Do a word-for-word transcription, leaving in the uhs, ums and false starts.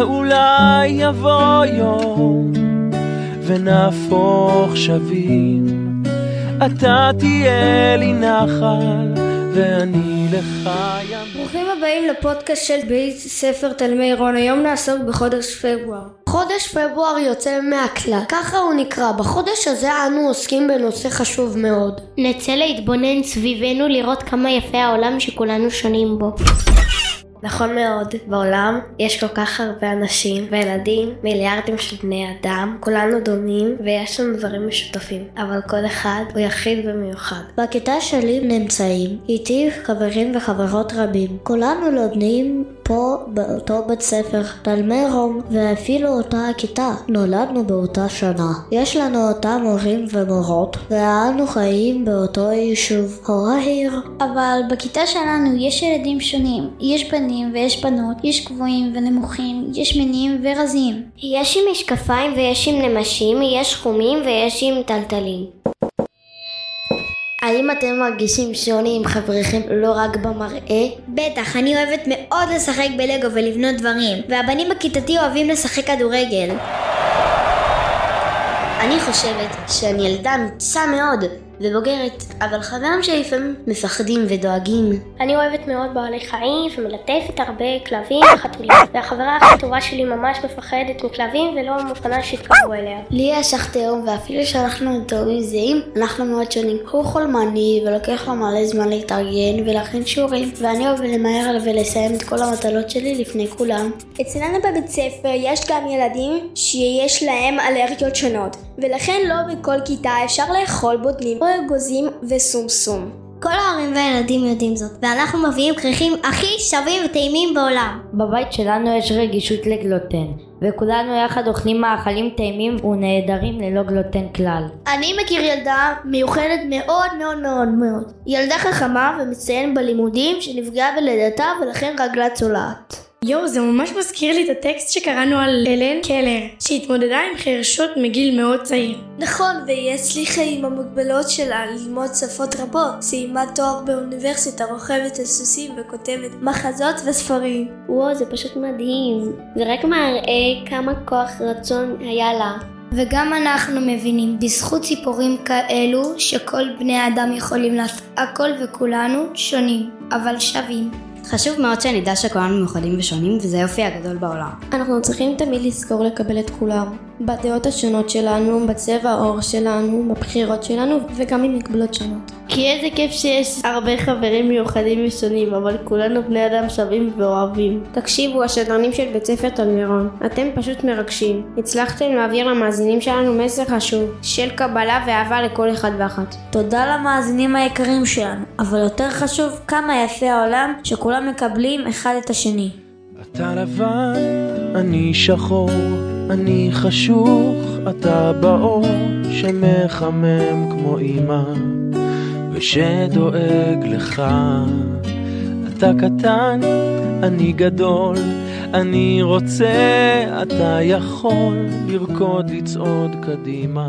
אולי יבוא יום ונהפוך שווים, אתה תהיה לי נחל ואני לך ים. ברוכים הבאים לפודקאסט של בית ספר תלמי רון. היום נעסוק בחודש פברואר. חודש פברואר יוצא מהכלל, ככה הוא נקרא. בחודש הזה אנו עוסקים בנושא חשוב מאוד. נצא להתבונן סביבנו, לראות כמה יפה העולם שכולנו שונים בו. נכון מאוד, בעולם יש כל כך הרבה אנשים וילדים, מיליארדים של בני אדם, כולנו דומים ויש לנו דברים משותפים, אבל כל אחד הוא יחיד ומיוחד. בכיתה שלי נמצאים איתי חברים וחברות רבים, כולנו לומדים פה באותו בית ספר תלמי רון, ואפילו אותה הכיתה, נולדנו באותה שנה, יש לנו אותם מורים ומורות ואנו חיים באותו יישוב הור העיר. אבל בכיתה שלנו יש ילדים שונים, יש בנים ויש בנות, יש גבוהים ונמוכים, יש מינים ורזים, יש עם משקפיים ויש עם נמשים, יש חומים ויש עם טלטלים. האם אתם מרגישים שוני עם חבריכם לא רק במראה? בטח, אני אוהבת מאוד לשחק בלגו ולבנות דברים, והבנים בכיתתי אוהבים לשחק כדורגל. אני חושבת שאני ילדה נוצה מאוד ובוגרת, אבל חברים שלפעמים מפחדים ודואגים. אני אוהבת מאוד בעלי חיים ומלטפת הרבה כלבים וחתולים, והחברה הכי טובה שלי ממש מפחדת מכלבים ולא מוכנה שיתקרבו אליה. לי יש אח תאום, ואפילו שאנחנו תאומים זהים אנחנו מאוד שונים. הוא חולמני ולוקח לו מלא זמן להתארגן ולהכין שיעורים, ואני אוהב למהר ולסיים את כל המטלות שלי לפני כולם. אצלנו בבית ספר יש גם ילדים שיש להם אלרגיות שונות, ולכן לא בכל כיתה אפשר לאכול בוטנים או אגוזים וסומסום. כל ההורים והילדים יודעים זאת, ואנחנו מביאים כריכים הכי שווים וטעימים בעולם. בבית שלנו יש רגישות לגלוטן, וכולנו יחד אוכלים מאכלים טעימים ונהדרים ללא גלוטן כלל. אני מכיר ילדה מיוחדת מאוד מאוד מאוד מאוד. ילדה חכמה ומצטיין בלימודים שנפגעה בלידתה ולכן רגלה צולעת. יואו, זה ממש מזכיר לי את הטקסט שקראנו על הלן קלר, שהתמודדה עם חרשות מגיל מאוד צעיר. נכון, והיא הצליחה עם המגבלות שלה ללמוד שפות רבות, סיימה תואר באוניברסיטה, רוכבת על סוסים וכותבת מחזות וספרים. וואו, זה פשוט מדהים, זה רק מראה כמה כוח רצון היה לה. וגם אנחנו מבינים, בזכות סיפורים כאלו שכל בני אדם יכולים לעשות הכל, וכולנו שונים, אבל שווים. חשוב מאוד שנדע שכולנו מיוחדים ושונים, וזה יופי הגדול בעולם. אנחנו צריכים תמיד לזכור לקבל את כולם, בדעות השונות שלנו, בצבע העור שלנו, בבחירות שלנו, וגם עם מגבלות שונות. כי איזה כיף שיש הרבה חברים מיוחדים ושונים, אבל כולנו בני אדם שווים ואוהבים. תקשיבו, השדרנים של בית ספר תלמי רון, אתם פשוט מרגשים. הצלחתם להעביר למאזינים שלנו מסר חשוב של קבלה ואהבה לכל אחד ואחת. תודה למאזינים היקרים שלנו, אבל יותר חשוב כמה יפה העולם שכולם מקבלים אחד את השני. אתה לבן, אני שחור, אני חשוך, אתה באור שמחמם כמו אמא ושדואג לך. אתה קטן, אני גדול, אני רוצה, אתה יכול לרקוד, לצעוד קדימה.